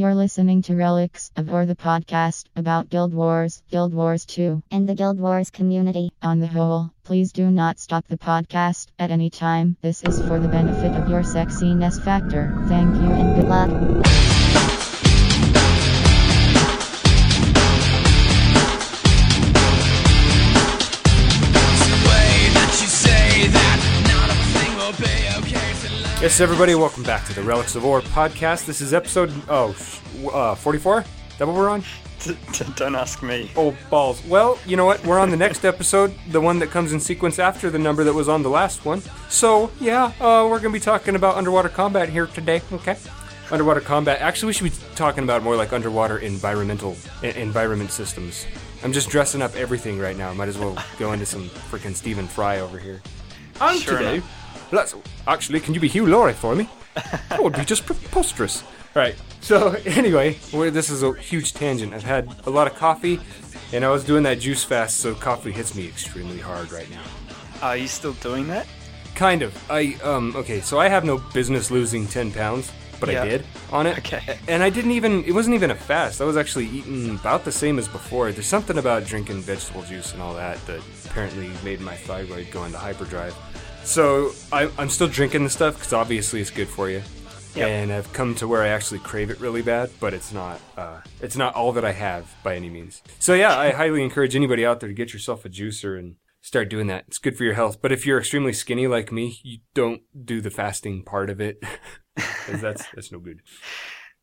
You're listening to Relics of Orr, the podcast about Guild Wars, Guild Wars 2, and the Guild Wars community. On the whole, please do not stop the podcast at any time. This is for the benefit of your sexiness factor. Thank you and good luck. Yes, everybody, welcome back to the Relics of Orr podcast. This is episode 44? Is that what we're on? Don't ask me. Oh, balls. Well, you know what? We're on the next episode, the one that comes in sequence after the number that was on the last one. So, yeah, we're going to be talking about underwater combat here today, okay? Underwater combat. Actually, we should be talking about more like underwater environment systems. I'm just dressing up everything right now. Might as well go into some freaking Stephen Fry over here. Sure enough. Actually, can you be Hugh Laurie for me? That would be just preposterous. Right. So, anyway, this is a huge tangent. I've had a lot of coffee, and I was doing that juice fast, so coffee hits me extremely hard right now. Are you still doing that? Kind of. So I have no business losing 10 pounds, but I did on it. Okay. And it wasn't even a fast. I was actually eating about the same as before. There's something about drinking vegetable juice and all that that apparently made my thyroid go into hyperdrive. So, I'm still drinking the stuff, because obviously it's good for you. Yep. And I've come to where I actually crave it really bad, but it's not all that I have, by any means. So yeah, I highly encourage anybody out there to get yourself a juicer and start doing that. It's good for your health, but if you're extremely skinny like me, you don't do the fasting part of it, because that's no good.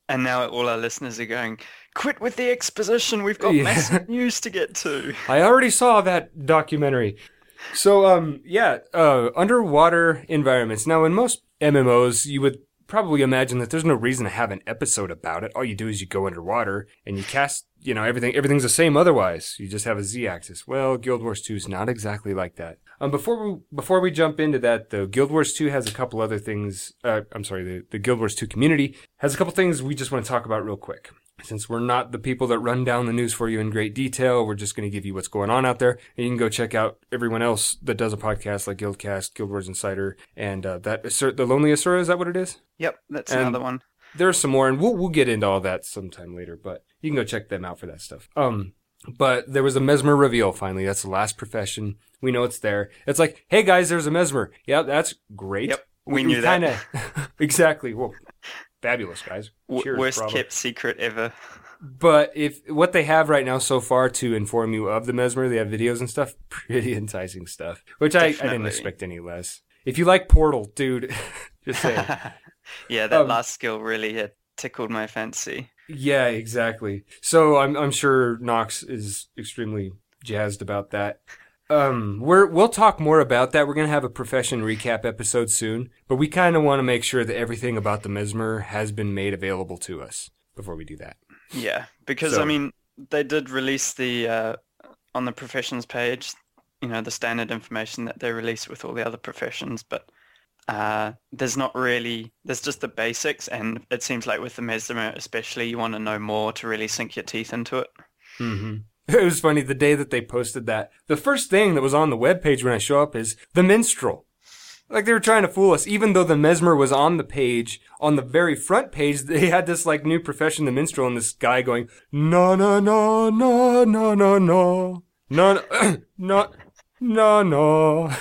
And now all our listeners are going, quit with the exposition, we've got massive news to get to. I already saw that documentary. So, underwater environments. Now, in most MMOs, you would probably imagine that there's no reason to have an episode about it. All you do is you go underwater and you cast, you know, everything's the same otherwise. You just have a Z-axis. Well, Guild Wars 2 is not exactly like that. Before we jump into that, though, Guild Wars 2 has a couple other things. The Guild Wars 2 community has a couple things we just want to talk about real quick. Since we're not the people that run down the news for you in great detail, we're just going to give you what's going on out there. And you can go check out everyone else that does a podcast like Guildcast, Guild Wars Insider, and The Lonely Asura, is that what it is? Yep, that's another one. There's some more, and we'll get into all that sometime later, but you can go check them out for that stuff. But there was a Mesmer reveal, finally. That's the last profession. We know it's there. It's like, hey, guys, there's a Mesmer. Yeah, that's great. Yep, we knew that. Exactly. Well, fabulous, guys. Cheers, worst bravo. Kept secret ever. But if what they have right now so far to inform you of the Mesmer, they have videos and stuff, pretty enticing stuff, which I didn't expect any less. If you like Portal, dude, just saying. Yeah, that last skill really tickled my fancy. Yeah, exactly. So I'm sure Nox is extremely jazzed about that. We'll talk more about that. We're going to have a profession recap episode soon, but we kind of want to make sure that everything about the Mesmer has been made available to us before we do that. Yeah, because, so, I mean, they did release the, on the professions page, you know, the standard information that they release with all the other professions, but there's just the basics, and it seems like with the Mesmer especially, you want to know more to really sink your teeth into it. Mm-hmm. It was funny, the day that they posted that, the first thing that was on the webpage when I show up is the minstrel. Like, they were trying to fool us, even though the Mesmer was on the page. On the very front page, they had this, like, new profession, the minstrel, and this guy going, no, no, no, no, no, no, no, no, no, no, no.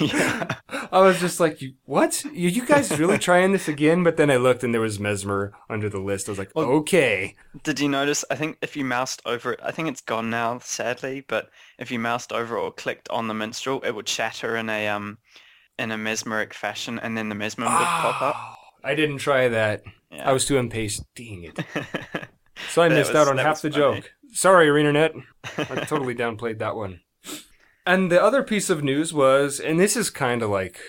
Yeah. I was just like, what? Are you guys really trying this again? But then I looked and there was Mesmer under the list. I was like, okay. Did you notice? I think if you moused over it, I think it's gone now, sadly. But if you moused over or clicked on the minstrel, it would chatter in a mesmeric fashion, and then the Mesmer would pop up. I didn't try that. Yeah. I was too impatient. Dang it. So I missed out on half the joke. Sorry, ArenaNet. I totally downplayed that one. And the other piece of news was, and this is kind of like,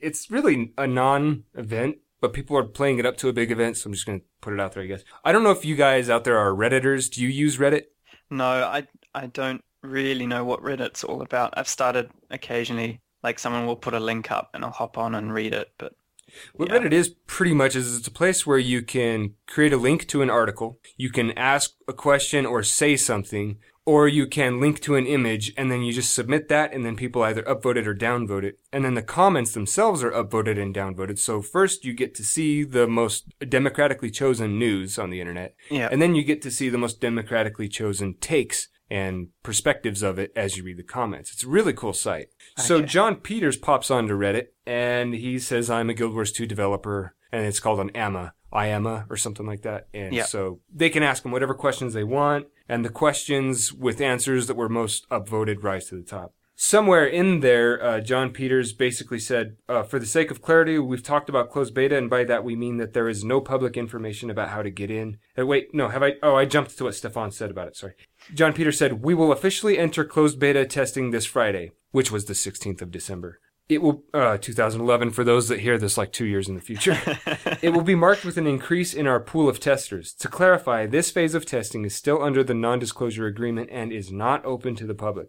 it's really a non-event, but people are playing it up to a big event, so I'm just going to put it out there, I guess. I don't know if you guys out there are Redditors. Do you use Reddit? No, I don't really know what Reddit's all about. I've started occasionally, like someone will put a link up and I'll hop on and read it. But what Reddit is pretty much is it's a place where you can create a link to an article, you can ask a question or say something, or you can link to an image, and then you just submit that, and then people either upvote it or downvote it. And then the comments themselves are upvoted and downvoted. So first you get to see the most democratically chosen news on the internet. Yeah. And then you get to see the most democratically chosen takes and perspectives of it as you read the comments. It's a really cool site. Okay. So John Peters pops onto Reddit, and he says, I'm a Guild Wars 2 developer, and it's called an AMA. IAMA or something like that. And so they can ask them whatever questions they want, and the questions with answers that were most upvoted rise to the top. Somewhere in there, John Peters basically said, for the sake of clarity, we've talked about closed beta, and by that we mean that there is no public information about how to get in. I jumped to what Stefan said about it, sorry. John Peters said, we will officially enter closed beta testing this Friday, which was the 16th of December. It will, 2011, for those that hear this like 2 years in the future, it will be marked with an increase in our pool of testers. To clarify, this phase of testing is still under the non-disclosure agreement and is not open to the public.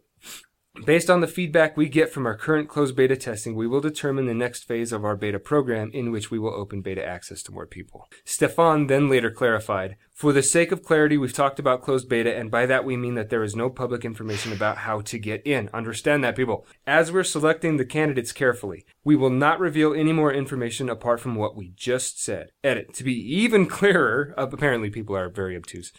Based on the feedback we get from our current closed beta testing, we will determine the next phase of our beta program, in which we will open beta access to more people. Stefan then later clarified, for the sake of clarity, we've talked about closed beta, and by that we mean that there is no public information about how to get in. Understand that, people. As we're selecting the candidates carefully, we will not reveal any more information apart from what we just said. Edit. To be even clearer, apparently people are very obtuse.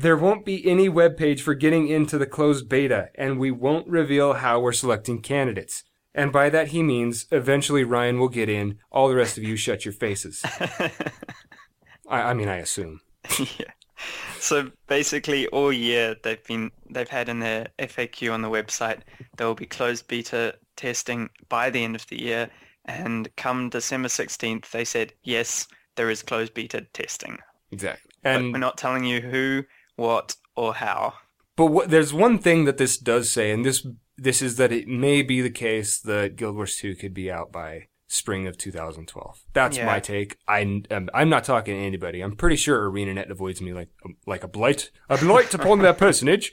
There won't be any webpage for getting into the closed beta, and we won't reveal how we're selecting candidates. And by that he means, eventually Ryan will get in, all the rest of you shut your faces. I mean, I assume. Yeah. So basically all year they've had in their FAQ on the website, there will be closed beta testing by the end of the year, and come December 16th they said, yes, there is closed beta testing. Exactly. And but we're not telling you who, what, or how. But there's one thing that this does say, and this is that it may be the case that Guild Wars 2 could be out by spring of 2012. That's my take. I'm not talking to anybody. I'm pretty sure ArenaNet avoids me like a blight upon their personage.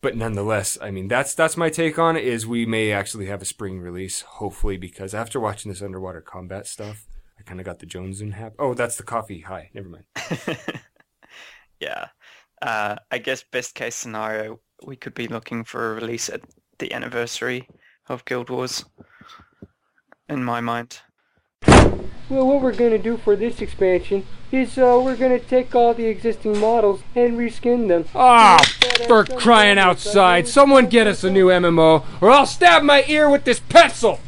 But nonetheless, I mean, that's my take on it, is we may actually have a spring release, hopefully, because after watching this underwater combat stuff, I kind of got the Jones in half. Oh, that's the coffee. Hi. Never mind. Yeah. I guess best case scenario, we could be looking for a release at the anniversary of Guild Wars, in my mind. Well, what we're going to do for this expansion is we're going to take all the existing models and reskin them. Ah, for crying outside. Someone get us a new MMO, or I'll stab my ear with this pencil!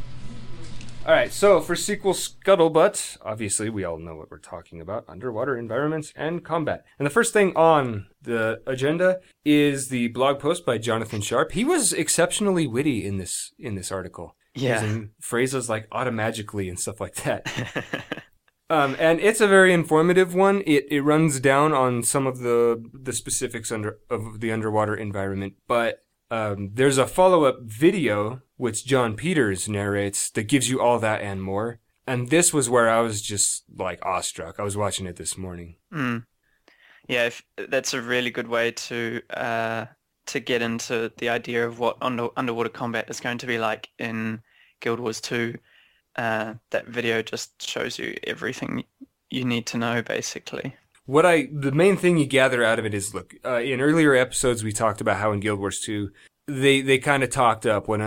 All right, so for sequel Scuttlebutt, obviously we all know what we're talking about, underwater environments and combat. And the first thing on the agenda is the blog post by Jonathan Sharp. He was exceptionally witty in this article. Yeah. Using phrases like automagically and stuff like that. And it's a very informative one. It runs down on some of the specifics of the underwater environment, but there's a follow-up video which John Peters narrates that gives you all that and more. And this was where I was just like awestruck. I was watching it this morning. Mm. Yeah, that's a really good way to get into the idea of what underwater combat is going to be like in Guild Wars 2. That video just shows you everything you need to know, basically. The main thing you gather out of it is, look, in earlier episodes we talked about how in Guild Wars 2 they kind of talked up what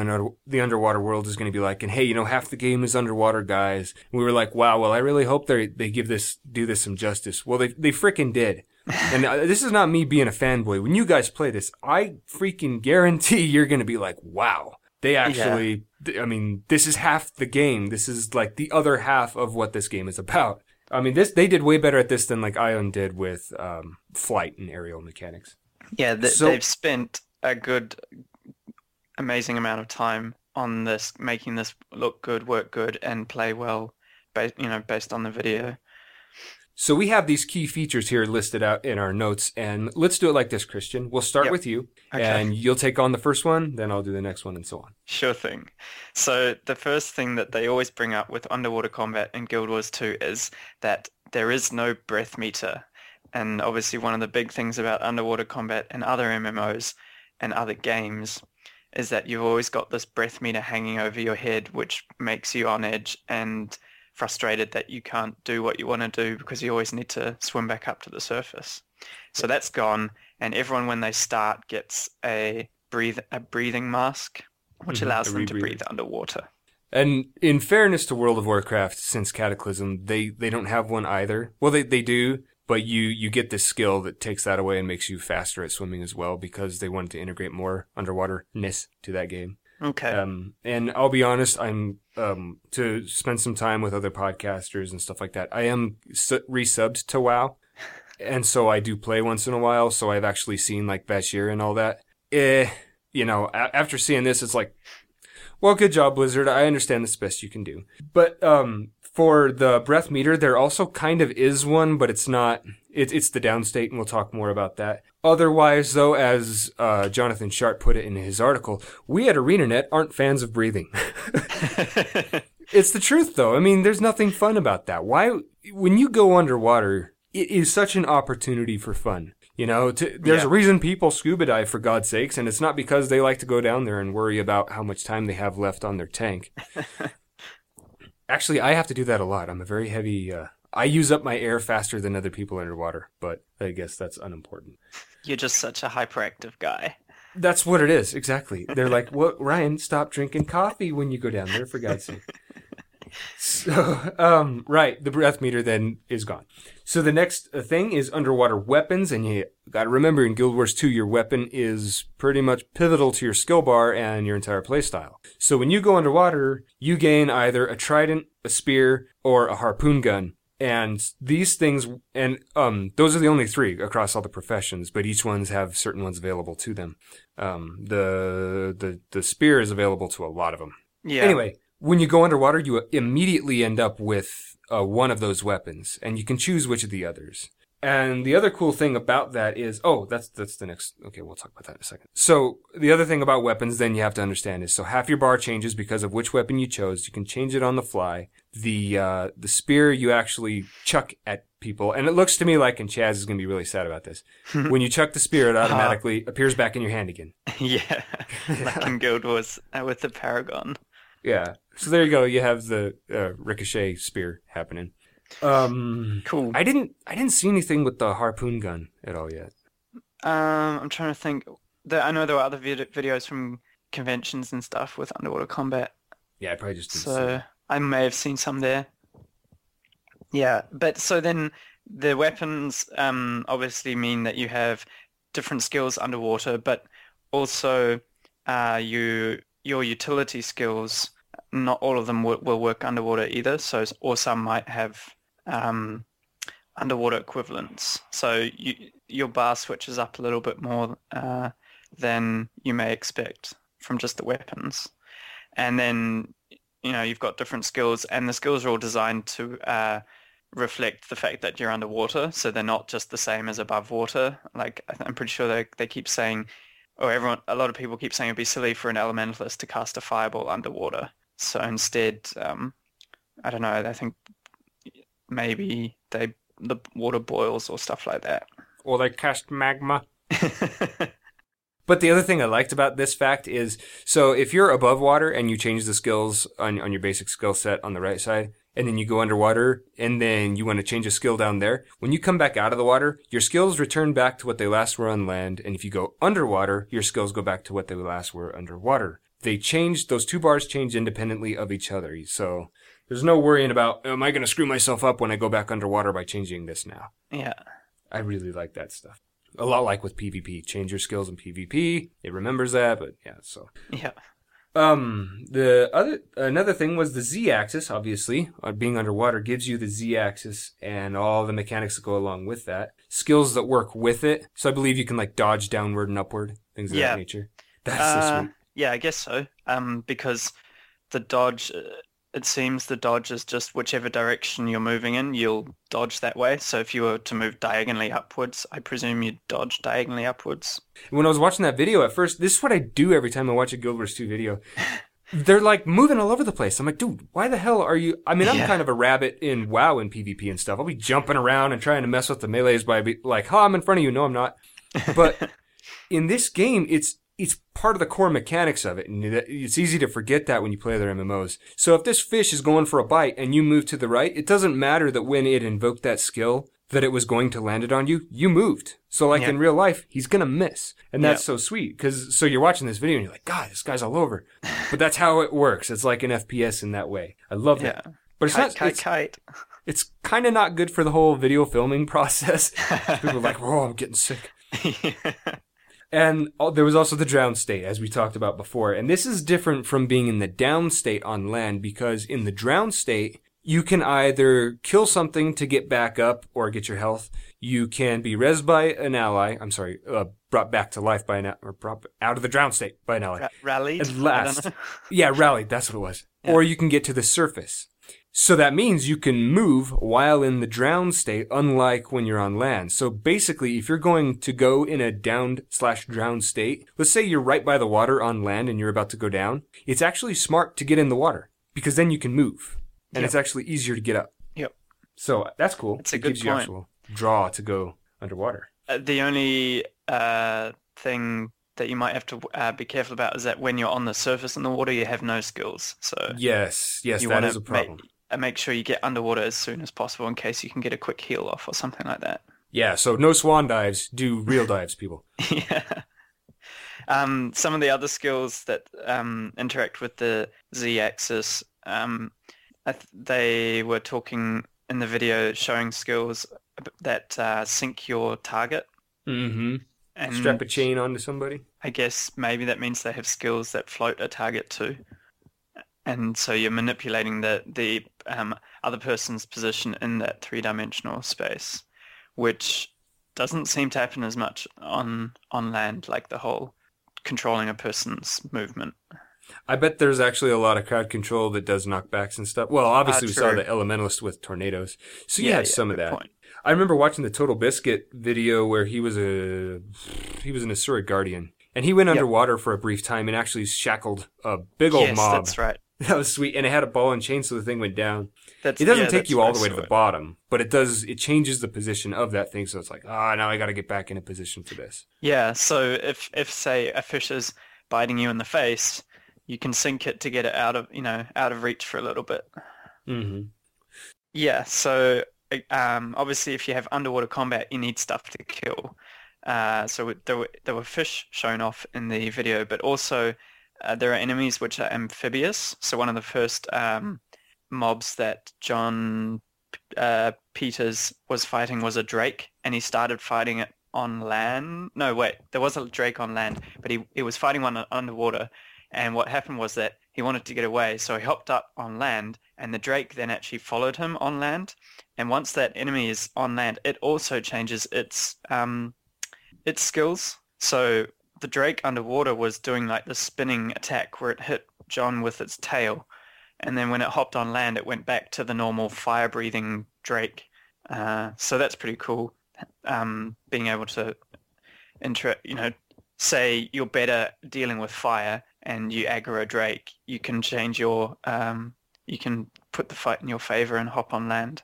the underwater world is going to be like, and hey, you know, half the game is underwater, guys. And we were like, wow, well, I really hope they do this some justice. Well, they freaking did. And this is not me being a fanboy. When you guys play this, I freaking guarantee you're going to be like, wow, they actually, I mean, this is half the game. This is like the other half of what this game is about. I mean, they did way better at this than like Ion did with flight and aerial mechanics. Yeah, they've spent a amazing amount of time on this, making this look good, work good, and play well, based on the video. So we have these key features here listed out in our notes, and let's do it like this, Christian. We'll start with you, and you'll take on the first one, then I'll do the next one, and so on. Sure thing. So the first thing that they always bring up with underwater combat in Guild Wars 2 is that there is no breath meter. And obviously one of the big things about underwater combat and other MMOs and other games is that you've always got this breath meter hanging over your head, which makes you on edge and frustrated that you can't do what you want to do because you always need to swim back up to the surface. So that's gone, and everyone when they start gets a breathing mask, which allows them to breathe underwater. And in fairness to World of Warcraft, since Cataclysm, they don't have one either. Well, they do, but you get this skill that takes that away and makes you faster at swimming as well, because they wanted to integrate more underwater-ness to that game. Okay. And I'll be honest, I'm to spend some time with other podcasters and stuff like that, I am resubbed to WoW, and so I do play once in a while, so I've actually seen, like, Vashj'ir and all that. After seeing this, it's like... Well, good job, Blizzard. I understand that's the best you can do. But for the breath meter, there also kind of is one, but it's not. It's the downstate, and we'll talk more about that. Otherwise, though, as Jonathan Sharp put it in his article, we at ArenaNet aren't fans of breathing. It's the truth, though. I mean, there's nothing fun about that. Why, when you go underwater, it is such an opportunity for fun. You know, there's a reason people scuba dive, for God's sakes, and it's not because they like to go down there and worry about how much time they have left on their tank. Actually, I have to do that a lot. I'm a very heavy... I use up my air faster than other people underwater, but I guess that's unimportant. You're just such a hyperactive guy. That's what it is, exactly. They're like, well, Ryan, stop drinking coffee when you go down there, for God's sake. So, right, the breath meter then is gone. So the next thing is underwater weapons, and you gotta remember in Guild Wars 2, your weapon is pretty much pivotal to your skill bar and your entire playstyle. So when you go underwater, you gain either a trident, a spear, or a harpoon gun. And these things, and those are the only three across all the professions, but each ones have certain ones available to them. The spear is available to a lot of them. Yeah. Anyway. When you go underwater, you immediately end up with one of those weapons, and you can choose which of the others. And the other cool thing about that is, that's the next. Okay, we'll talk about that in a second. So the other thing about weapons, then you have to understand is, so half your bar changes because of which weapon you chose. You can change it on the fly. The spear you actually chuck at people, and it looks to me like, and Chaz is going to be really sad about this, when you chuck the spear, it automatically appears back in your hand again. Yeah, like in Guild Wars with the Paragon. Yeah. So there you go. You have the ricochet spear happening. Cool. I didn't see anything with the harpoon gun at all yet. I'm trying to think. I know there were other videos from conventions and stuff with underwater combat. Yeah, I probably just didn't see it. I may have seen some there. Yeah, but so then the weapons obviously mean that you have different skills underwater, but also your utility skills. Not all of them will work underwater either, so or some might have underwater equivalents. So your bar switches up a little bit more than you may expect from just the weapons. And then, you know, you've got different skills, and the skills are all designed to reflect the fact that you're underwater, so they're not just the same as above water. Like, I'm pretty sure they keep saying, a lot of people keep saying it'd be silly for an elementalist to cast a fireball underwater. So instead, I don't know, I think maybe the water boils or stuff like that. Or they cast magma. But the other thing I liked about this fact is, so if you're above water and you change the skills on your basic skill set on the right side, and then you go underwater, and then you want to change a skill down there, when you come back out of the water, your skills return back to what they last were on land, and if you go underwater, your skills go back to what they last were underwater. They change, those two bars change independently of each other, so there's no worrying about, am I going to screw myself up when I go back underwater by changing this now? Yeah. I really like that stuff. A lot like with PvP. Change your skills in PvP, it remembers that, but yeah, so. Yeah. Another thing was the Z-axis, obviously. Being underwater gives you the Z-axis and all the mechanics that go along with that. Skills that work with it. So I believe you can, like, dodge downward and upward, things of that nature. That's so sweet. Yeah, I guess so. Because the dodge, it seems the dodge is just whichever direction you're moving in, you'll dodge that way. So if you were to move diagonally upwards, I presume you'd dodge diagonally upwards. When I was watching that video at first, this is what I do every time I watch a Guild Wars 2 video. They're, like, moving all over the place. I'm like, dude, why the hell are you... I mean, I'm kind of a rabbit in WoW and PvP and stuff. I'll be jumping around and trying to mess with the melees by, I'm in front of you. No, I'm not. But in this game, it's... it's part of the core mechanics of it, and it's easy to forget that when you play other MMOs. So if this fish is going for a bite and you move to the right, it doesn't matter that when it invoked that skill that it was going to land it on you, you moved. So like in real life, he's going to miss. And that's so sweet, because so you're watching this video and you're like, God, this guy's all over. But that's how it works. It's like an FPS in that way. I love that. But it's not kite. It's kind of not good for the whole video filming process. People are like, oh, I'm getting sick. And there was also the drown state, as we talked about before. And this is different from being in the down state on land, because in the drown state, you can either kill something to get back up or get your health. You can be rezzed by an ally. I'm sorry, brought back to life by an ally, or brought out of the drown state by an ally. Rallied? At last. Yeah, rallied. That's what it was. Yeah. Or you can get to the surface. So that means you can move while in the drowned state, unlike when you're on land. So basically, if you're going to go in a downed/drowned state, let's say you're right by the water on land and you're about to go down, it's actually smart to get in the water because then you can move and it's actually easier to get up. Yep. So that's cool. It's a good point. It gives you actual draw to go underwater. The only thing that you might have to be careful about is that when you're on the surface in the water, you have no skills. So yes, that is a problem. Make sure you get underwater as soon as possible in case you can get a quick heal off or something like that. Yeah, so no swan dives, do real dives, people. Some of the other skills that interact with the Z-axis, they were talking in the video showing skills that sync your target. Mm-hmm. And strap a chain onto somebody? I guess maybe that means they have skills that float a target too. And so you're manipulating the other person's position in that three-dimensional space, which doesn't seem to happen as much on land, like the whole controlling a person's movement. I bet there's actually a lot of crowd control that does knockbacks and stuff. Well, obviously we saw the Elementalist with tornadoes, so you had some of that. Point. I remember watching the Total Biscuit video where he was an Asura Guardian, and he went underwater for a brief time and actually shackled a big old mob. Yes, that's right. That was sweet, and it had a ball and chain, so the thing went down. It doesn't take you all the way to the bottom, but it does. It changes the position of that thing, so it's like, now I got to get back in a position for this. Yeah, so if say a fish is biting you in the face, you can sink it to get it out of reach for a little bit. Mm-hmm. Yeah, so obviously, if you have underwater combat, you need stuff to kill. So there were fish shown off in the video, but also. There are enemies which are amphibious. So one of the first mobs that John Peters was fighting was a drake, and he started fighting it on land. No, wait, there was a drake on land, but he was fighting one underwater. And what happened was that he wanted to get away, so he hopped up on land, and the drake then actually followed him on land. And once that enemy is on land, it also changes its skills. So the drake underwater was doing like the spinning attack where it hit John with its tail, and then when it hopped on land, it went back to the normal fire-breathing drake. So that's pretty cool, being able to, say you're better dealing with fire and you aggro drake, you can change your, you can put the fight in your favor and hop on land.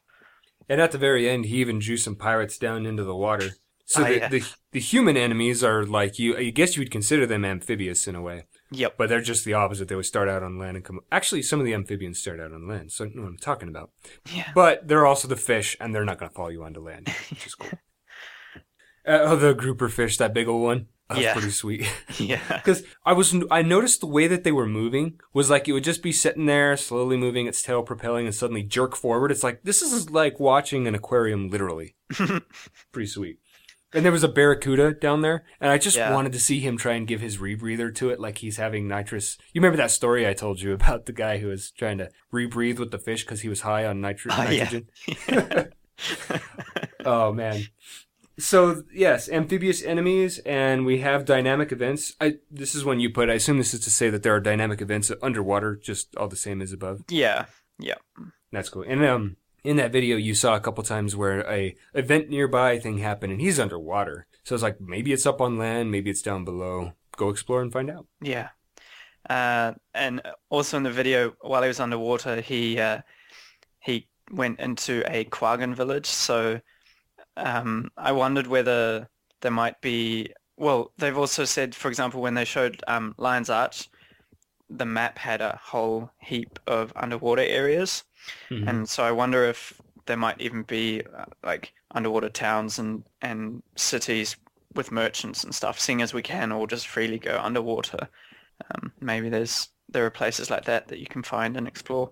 And at the very end, he even drew some pirates down into the water. So the human enemies are like you. I guess you would consider them amphibious in a way. Yep. But they're just the opposite. They would start out on land and come. Actually, some of the amphibians start out on land, so I know what I'm talking about. Yeah. But they're also the fish, and they're not going to follow you onto land, which is cool. The grouper fish, that big old one. That's pretty sweet. Yeah. Because I noticed the way that they were moving was like it would just be sitting there, slowly moving, its tail propelling, and suddenly jerk forward. It's like, this is like watching an aquarium, literally. Pretty sweet. And there was a barracuda down there, and I just wanted to see him try and give his rebreather to it like he's having nitrous. You remember that story I told you about the guy who was trying to rebreathe with the fish because he was high on nitrogen? Yeah. Oh, man. So, yes, amphibious enemies, and we have dynamic events. This is one you put. I assume this is to say that there are dynamic events underwater, just all the same as above. Yeah. That's cool. And, in that video, you saw a couple times where a event nearby thing happened, and he's underwater. So it's like, maybe it's up on land, maybe it's down below. Go explore and find out. Yeah. And also in the video, while he was underwater, he went into a Quaggan village. So I wondered whether there might be Well, they've also said, for example, when they showed Lion's Arch, the map had a whole heap of underwater areas. Mm-hmm. And so I wonder if there might even be like underwater towns and cities with merchants and stuff, seeing as we can all just freely go underwater. Maybe there are places like that that you can find and explore.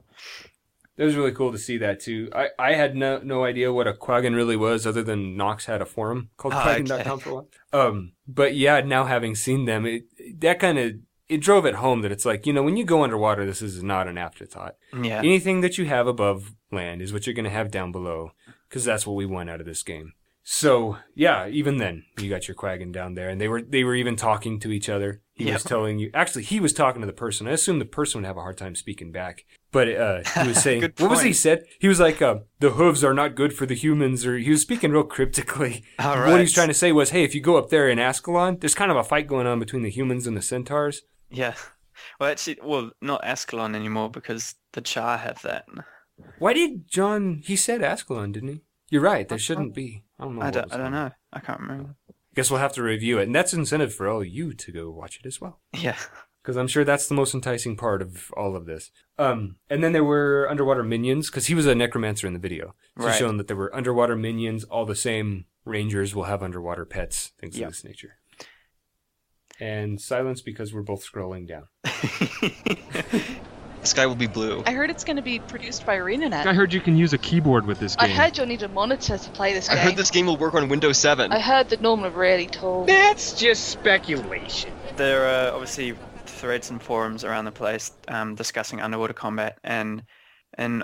It was really cool to see that too. I had no idea what a Quaggan really was, other than Nox had a forum called Quaggan.com for a while. But yeah, now having seen them, it drove it home that it's like, you know, when you go underwater, this is not an afterthought. Yeah. Anything that you have above land is what you're going to have down below, because that's what we want out of this game. So yeah, even then you got your Quaggan down there, and they were even talking to each other. He was telling you, actually, he was talking to the person. I assume the person would have a hard time speaking back, but he was saying, what was he said? He was like, the hooves are not good for the humans, or he was speaking real cryptically. All right. What he was trying to say was, hey, if you go up there in Ascalon, there's kind of a fight going on between the humans and the centaurs. Yeah, well, actually, not Ascalon anymore, because the Char have that. Why did John? He said Ascalon, didn't he? You're right. There shouldn't be. I don't know. I can't remember. I guess we'll have to review it. And that's incentive for all you to go watch it as well. Yeah. Because I'm sure that's the most enticing part of all of this. And then there were underwater minions, because he was a necromancer in the video. So right. Shown that there were underwater minions, all the same. Rangers will have underwater pets, things of this nature. And silence, because we're both scrolling down. The sky will be blue. I heard it's going to be produced by ArenaNet. I heard you can use a keyboard with this game. I heard you'll need a monitor to play this game. I heard this game will work on Windows 7. I heard that Norman are really tall. That's just speculation. There are obviously threads and forums around the place discussing underwater combat, and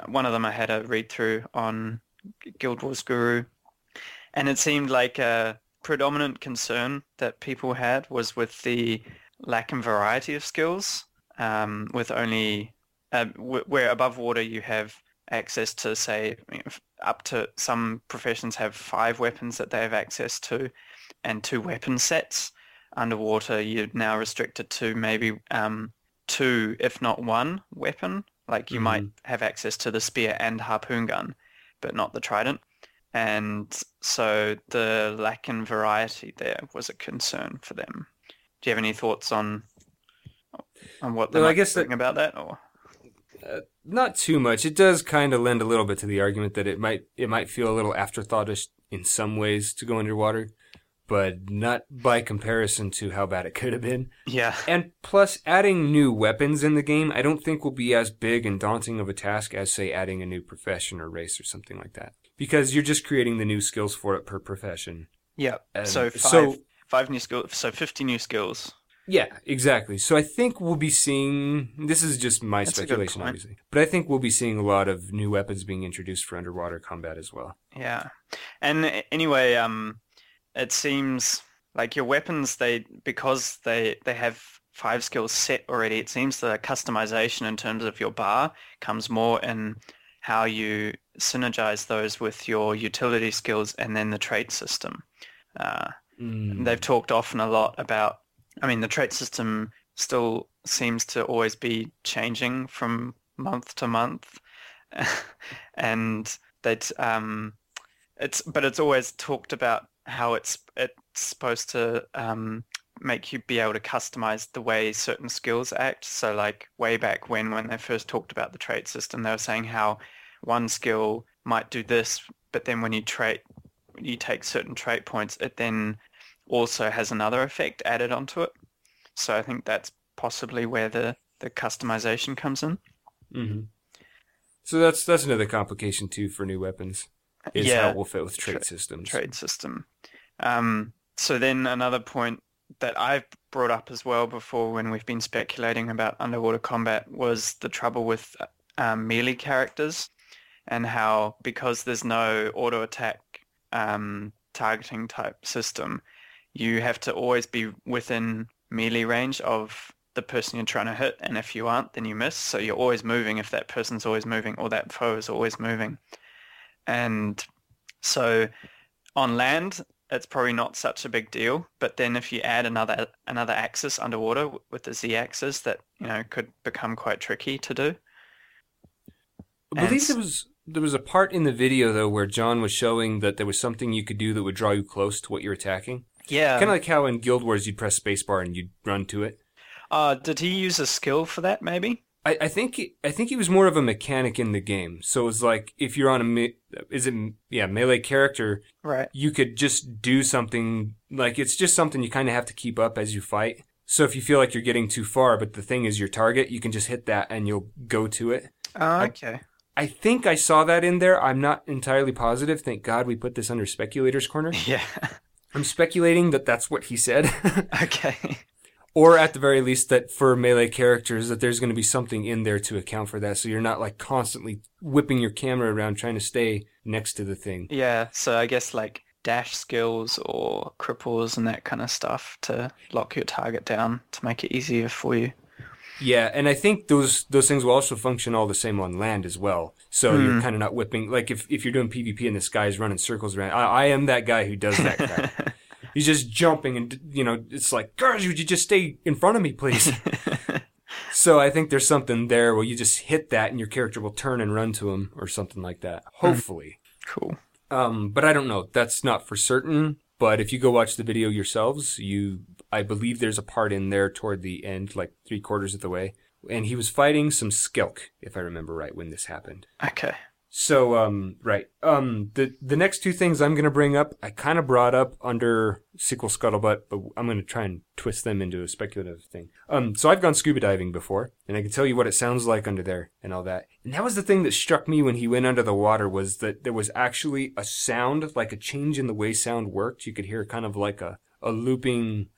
one of them I had a read-through on Guild Wars Guru, and it seemed like a predominant concern that people had was with the lack and variety of skills, with only... where above water you have access to, say, up to some professions have 5 weapons that they have access to and 2 weapon sets. Underwater you're now restricted to maybe 2, if not 1 weapon. Like you might have access to the spear and harpoon gun, but not the trident. And so the lack in variety there was a concern for them. Do you have any thoughts on what they might think about that? Or... not too much. It does kind of lend a little bit to the argument that it might feel a little afterthoughtish in some ways to go underwater, but not by comparison to how bad it could have been. Yeah. And plus, adding new weapons in the game, I don't think will be as big and daunting of a task as, say, adding a new profession or race or something like that, because you're just creating the new skills for it per profession. Yeah. So five new skills. So 50 new skills. Yeah, exactly. So I think we'll be seeing, this is just my speculation, obviously, but I think we'll be seeing a lot of new weapons being introduced for underwater combat as well. Yeah. And anyway, it seems like your weapons, because they have 5 skills set already, it seems the customization in terms of your bar comes more in how you synergize those with your utility skills and then the trait system. They've talked often a lot about, I mean, the trait system still seems to always be changing from month to month, and that it's always talked about how it's supposed to make you be able to customize the way certain skills act. So, like way back when they first talked about the trait system, they were saying how one skill might do this, but then when you take certain trait points, it then also has another effect added onto it. So I think that's possibly where the customization comes in. Mm-hmm. So that's another complication too for new weapons, is how it will fit with trade systems. Trade system. So then another point that I've brought up as well before when we've been speculating about underwater combat was the trouble with melee characters, and how because there's no auto attack targeting type system, you have to always be within melee range of the person you're trying to hit, and if you aren't, then you miss. So you're always moving if that person's always moving or that foe is always moving. And so on land, it's probably not such a big deal, but then if you add another axis underwater with the Z-axis, that, you know, could become quite tricky to do. I believe there was a part in the video, though, where John was showing that there was something you could do that would draw you close to what you're attacking. Yeah. Kind of like how in Guild Wars you'd press spacebar and you'd run to it. Did he use a skill for that, maybe? I think he was more of a mechanic in the game. So it was like, if you're on a melee character, right? You could just do something, like it's just something you kind of have to keep up as you fight. So if you feel like you're getting too far, but the thing is your target, you can just hit that and you'll go to it. Oh, okay. I think I saw that in there. I'm not entirely positive. Thank God we put this under Speculator's Corner. Yeah. I'm speculating that that's what he said. Okay. Or at the very least that for melee characters that there's going to be something in there to account for that. So you're not like constantly whipping your camera around trying to stay next to the thing. Yeah. So I guess like dash skills or cripples and that kind of stuff to lock your target down to make it easier for you. Yeah, and I think those things will also function all the same on land as well. So you're kind of not whipping. Like if you're doing PvP and this guy's running circles around, I am that guy who does that crap. He's just jumping and, you know, it's like, gosh, would you just stay in front of me, please? So I think there's something there where you just hit that and your character will turn and run to him or something like that. Hopefully. Cool. But I don't know. That's not for certain. But if you go watch the video yourselves, I believe there's a part in there toward the end, like 3/4 of the way. And he was fighting some Skelk, if I remember right, when this happened. Okay. So, right. The next two things I'm going to bring up, I kind of brought up under SQL Scuttlebutt, but I'm going to try and twist them into a speculative thing. So I've gone scuba diving before, and I can tell you what it sounds like under there and all that. And that was the thing that struck me when he went under the water was that there was actually a sound, like a change in the way sound worked. You could hear kind of like a looping...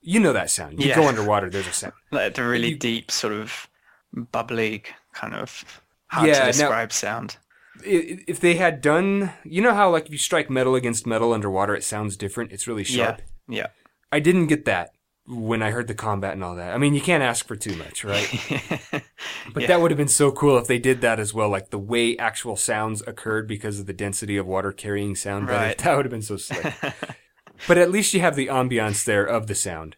you know that sound. You go underwater, there's a sound. Like the really deep sort of bubbly kind of hard to describe sound. If they had done... You know how like if you strike metal against metal underwater, it sounds different? It's really sharp. Yeah. I didn't get that when I heard the combat and all that. I mean, you can't ask for too much, right? But that would have been so cool if they did that as well, like the way actual sounds occurred because of the density of water carrying sound. Right. That would have been so slick. But at least you have the ambiance there of the sound,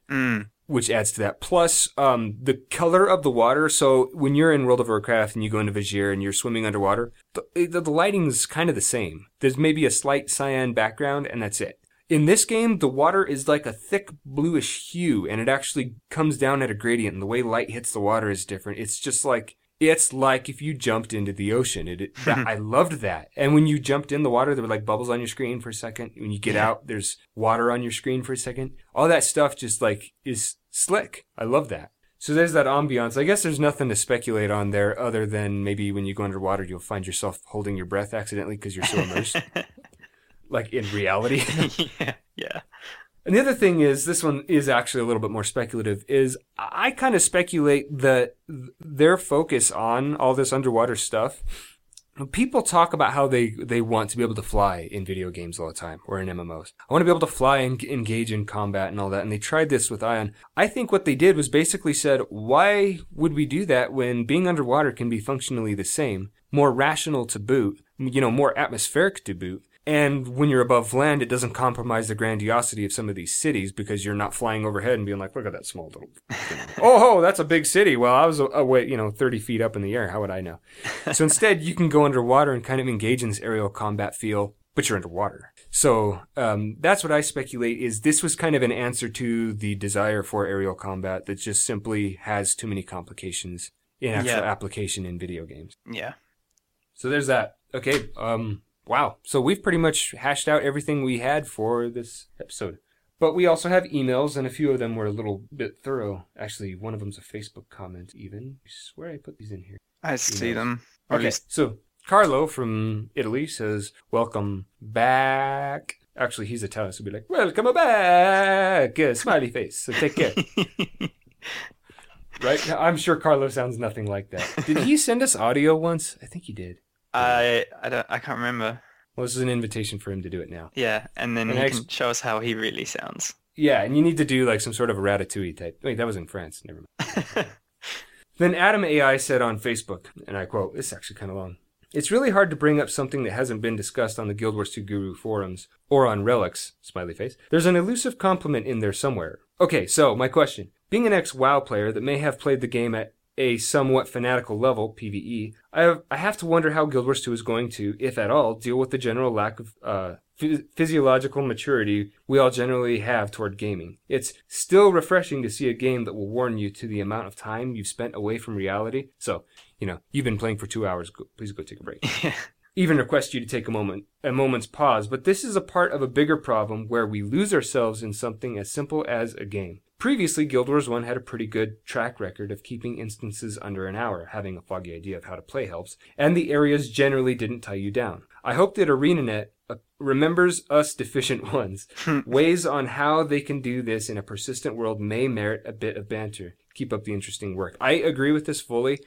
which adds to that. Plus, the color of the water. So when you're in World of Warcraft and you go into Vashj'ir and you're swimming underwater, the lighting's kind of the same. There's maybe a slight cyan background, and that's it. In this game, the water is like a thick bluish hue, and it actually comes down at a gradient. And the way light hits the water is different. It's just like... It's like if you jumped into the ocean. I loved that. And when you jumped in the water, there were like bubbles on your screen for a second. When you get out, there's water on your screen for a second. All that stuff just like is slick. I love that. So there's that ambiance. I guess there's nothing to speculate on there other than maybe when you go underwater, you'll find yourself holding your breath accidentally because you're so immersed. Like in reality. Yeah. And the other thing is, this one is actually a little bit more speculative, is I kind of speculate that their focus on all this underwater stuff, people talk about how they want to be able to fly in video games all the time, or in MMOs. I want to be able to fly and engage in combat and all that, and they tried this with Ion. I think what they did was basically said, why would we do that when being underwater can be functionally the same, more rational to boot, you know, more atmospheric to boot? And when you're above land, it doesn't compromise the grandiosity of some of these cities because you're not flying overhead and being like, look at that small little... oh, that's a big city. Well, I was away, 30 feet up in the air. How would I know? So instead, you can go underwater and kind of engage in this aerial combat feel, but you're underwater. So that's what I speculate is this was kind of an answer to the desire for aerial combat that just simply has too many complications in actual application in video games. Yeah. So there's that. Okay, wow. So we've pretty much hashed out everything we had for this episode. But we also have emails, and a few of them were a little bit thorough. Actually, one of them's a Facebook comment even. I swear I put these in here. I see them. Okay, so Carlo from Italy says, welcome back. Actually, he's Italian, so he'll be like, welcome back, smiley face, so take care. Right? Now, I'm sure Carlo sounds nothing like that. Did he send us audio once? I think he did. I can't remember. Well, this is an invitation for him to do it now. Yeah, and then he can show us how he really sounds. Yeah, and you need to do like some sort of a Ratatouille type. Wait, that was in France. Never mind. Then Adam AI said on Facebook, and I quote, this is actually kind of long. It's really hard to bring up something that hasn't been discussed on the Guild Wars 2 Guru forums or on Relics, smiley face. There's an elusive compliment in there somewhere. Okay, so my question. Being an ex-WoW player that may have played the game at a somewhat fanatical level, PvE, I have to wonder how Guild Wars 2 is going to, if at all, deal with the general lack of physiological maturity we all generally have toward gaming. It's still refreshing to see a game that will warn you to the amount of time you've spent away from reality. So, you know, you've been playing for 2 hours, please go take a break. Even request you to take a moment's pause, but this is a part of a bigger problem where we lose ourselves in something as simple as a game. Previously, Guild Wars 1 had a pretty good track record of keeping instances under an hour, having a foggy idea of how to play helps, and the areas generally didn't tie you down. I hope that ArenaNet remembers us deficient ones. Ways on how they can do this in a persistent world may merit a bit of banter. Keep up the interesting work. I agree with this fully.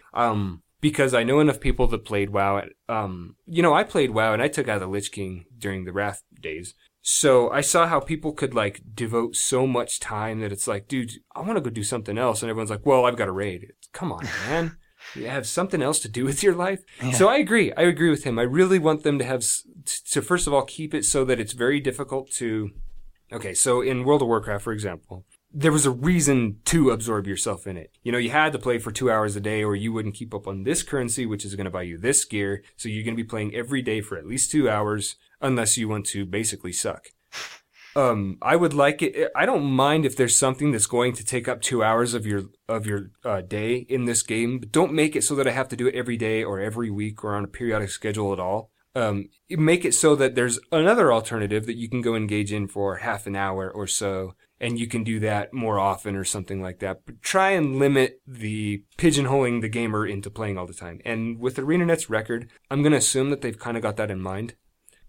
Because I know enough people that played WoW. I played WoW and I took out the Lich King during the Wrath days. So I saw how people could like devote so much time that it's like, dude, I want to go do something else. And everyone's like, well, I've got a raid. Come on, man. You have something else to do with your life. Yeah. So I agree. I agree with him. I really want them to have to first of all, keep it so that it's very difficult to. Okay. So in World of Warcraft, for example, there was a reason to absorb yourself in it. You know, you had to play for 2 hours a day or you wouldn't keep up on this currency, which is going to buy you this gear. So you're going to be playing every day for at least 2 hours unless you want to basically suck. I would like it. I don't mind if there's something that's going to take up 2 hours of your day in this game, but don't make it so that I have to do it every day or every week or on a periodic schedule at all. Make it so that there's another alternative that you can go engage in for half an hour or so. And you can do that more often or something like that. But try and limit the pigeonholing the gamer into playing all the time. And with ArenaNet's record, I'm going to assume that they've kind of got that in mind.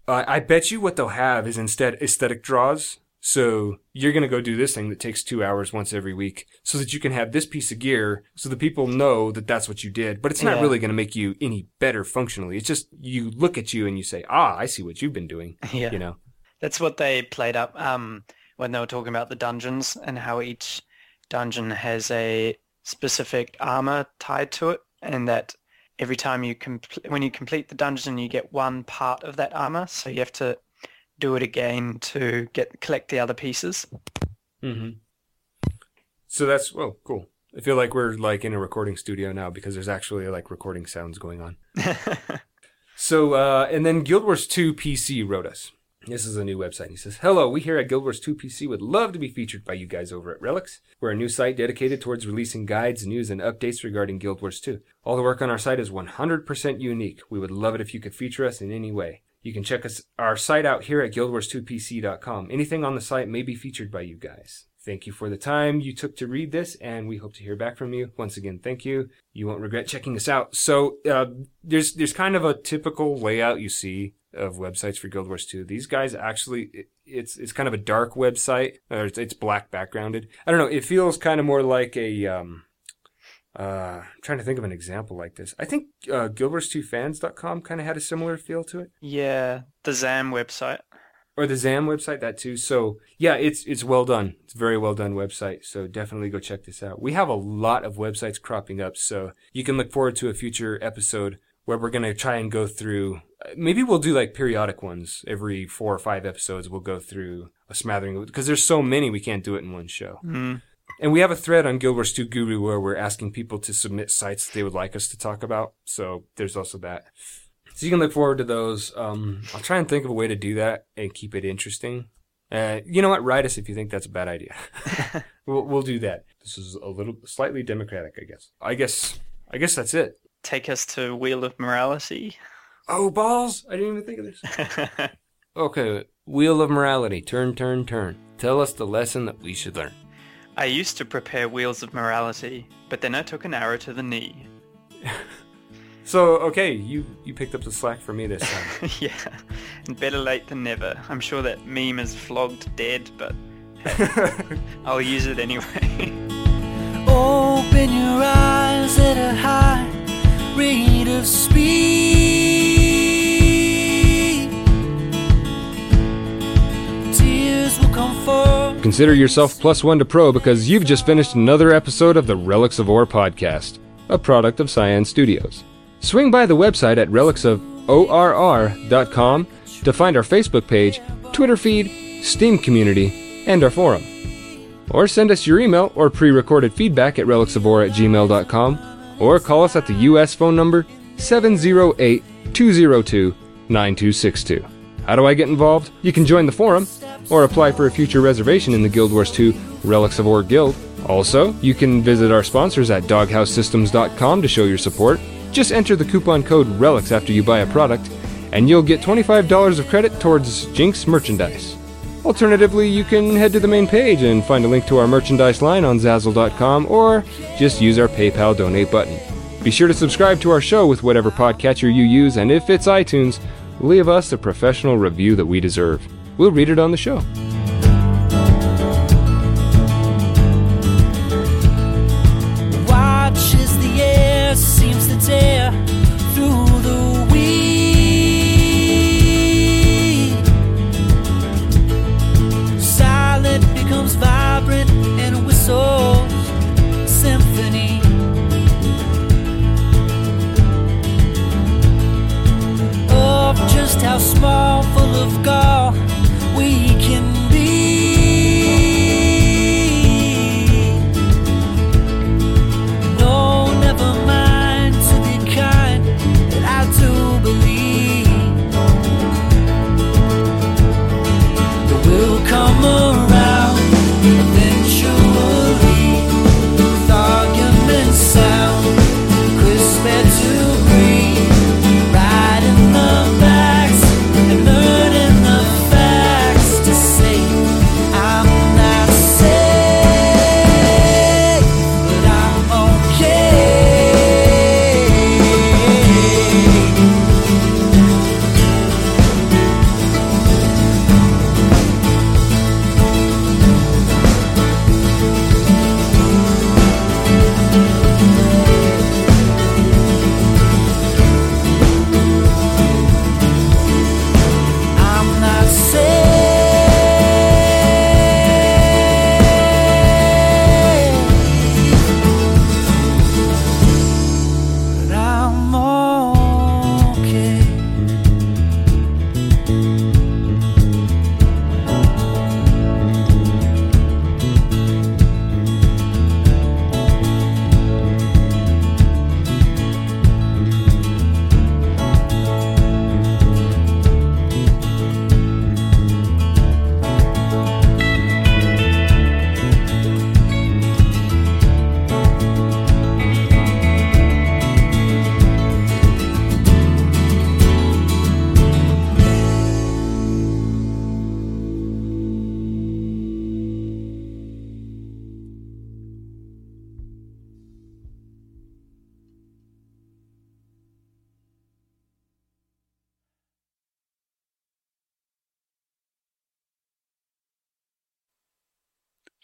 I bet you what they'll have is instead aesthetic draws. So you're going to go do this thing that takes 2 hours once every week so that you can have this piece of gear so that people know that that's what you did. But it's not really going to make you any better functionally. It's just you look at you and you say, I see what you've been doing. Yeah. You know, that's what they played up. When they were talking about the dungeons and how each dungeon has a specific armor tied to it, and that every time when you complete the dungeon, you get one part of that armor, so you have to do it again to collect the other pieces. Mm-hmm. So that's cool. I feel like we're like in a recording studio now because there's actually like recording sounds going on. So and then Guild Wars 2 PC wrote us. This is a new website. He says, hello, we here at Guild Wars 2 PC would love to be featured by you guys over at Relics. We're a new site dedicated towards releasing guides, news, and updates regarding Guild Wars 2. All the work on our site is 100% unique. We would love it if you could feature us in any way. You can check our site out here at guildwars2pc.com. Anything on the site may be featured by you guys. Thank you for the time you took to read this, and we hope to hear back from you. Once again, thank you. You won't regret checking us out. So there's kind of a typical layout you see of websites for Guild Wars 2. These guys actually, it's kind of a dark website. It's black backgrounded. I don't know. It feels kind of more like a, I'm trying to think of an example like this. I think guildwars2fans.com kind of had a similar feel to it. Yeah, the Zam website. Or the Zam website, that too. So, yeah, it's well done. It's a very well done website. So definitely go check this out. We have a lot of websites cropping up. So you can look forward to a future episode where we're going to try and go through, maybe we'll do like periodic ones. Every 4 or 5 episodes, we'll go through a smattering, because there's so many, we can't do it in one show. Mm. And we have a thread on Guild Wars 2 Guru where we're asking people to submit sites they would like us to talk about. So there's also that. So you can look forward to those. I'll try and think of a way to do that and keep it interesting. You know what? Write us if you think that's a bad idea. We'll do that. This is a little slightly democratic, I guess. I guess that's it. Take us to Wheel of Morality. Oh, balls! I didn't even think of this. Okay, Wheel of Morality. Turn, turn, turn. Tell us the lesson that we should learn. I used to prepare Wheels of Morality, but then I took an arrow to the knee. So, okay, you picked up the slack for me this time. Yeah, and better late than never. I'm sure that meme is flogged dead, but hey, I'll use it anyway. Open your eyes at a high rate of speed. Tears will come forth. Consider yourself +1 to pro because you've just finished another episode of the Relics of Orr podcast, a product of Cyan Studios. Swing by the website at relicsoforr.com to find our Facebook page, Twitter feed, Steam community, and our forum. Or send us your email or pre-recorded feedback at relicsoforr@gmail.com. or call us at the U.S. phone number 708-202-9262. How do I get involved? You can join the forum, or apply for a future reservation in the Guild Wars 2 Relics of Orr Guild. Also, you can visit our sponsors at doghousesystems.com to show your support. Just enter the coupon code RELICS after you buy a product, and you'll get $25 of credit towards Jinx merchandise. Alternatively, you can head to the main page and find a link to our merchandise line on Zazzle.com, or just use our PayPal donate button. Be sure to subscribe to our show with whatever podcatcher you use, and if it's iTunes, leave us a professional review that we deserve. We'll read it on the show. How small, full of gall we can be. No, never mind to the kind that I do believe that will come around eventually with arguments sound crisper to breathe right in the back.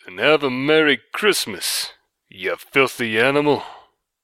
And have a Merry Christmas, you filthy animal.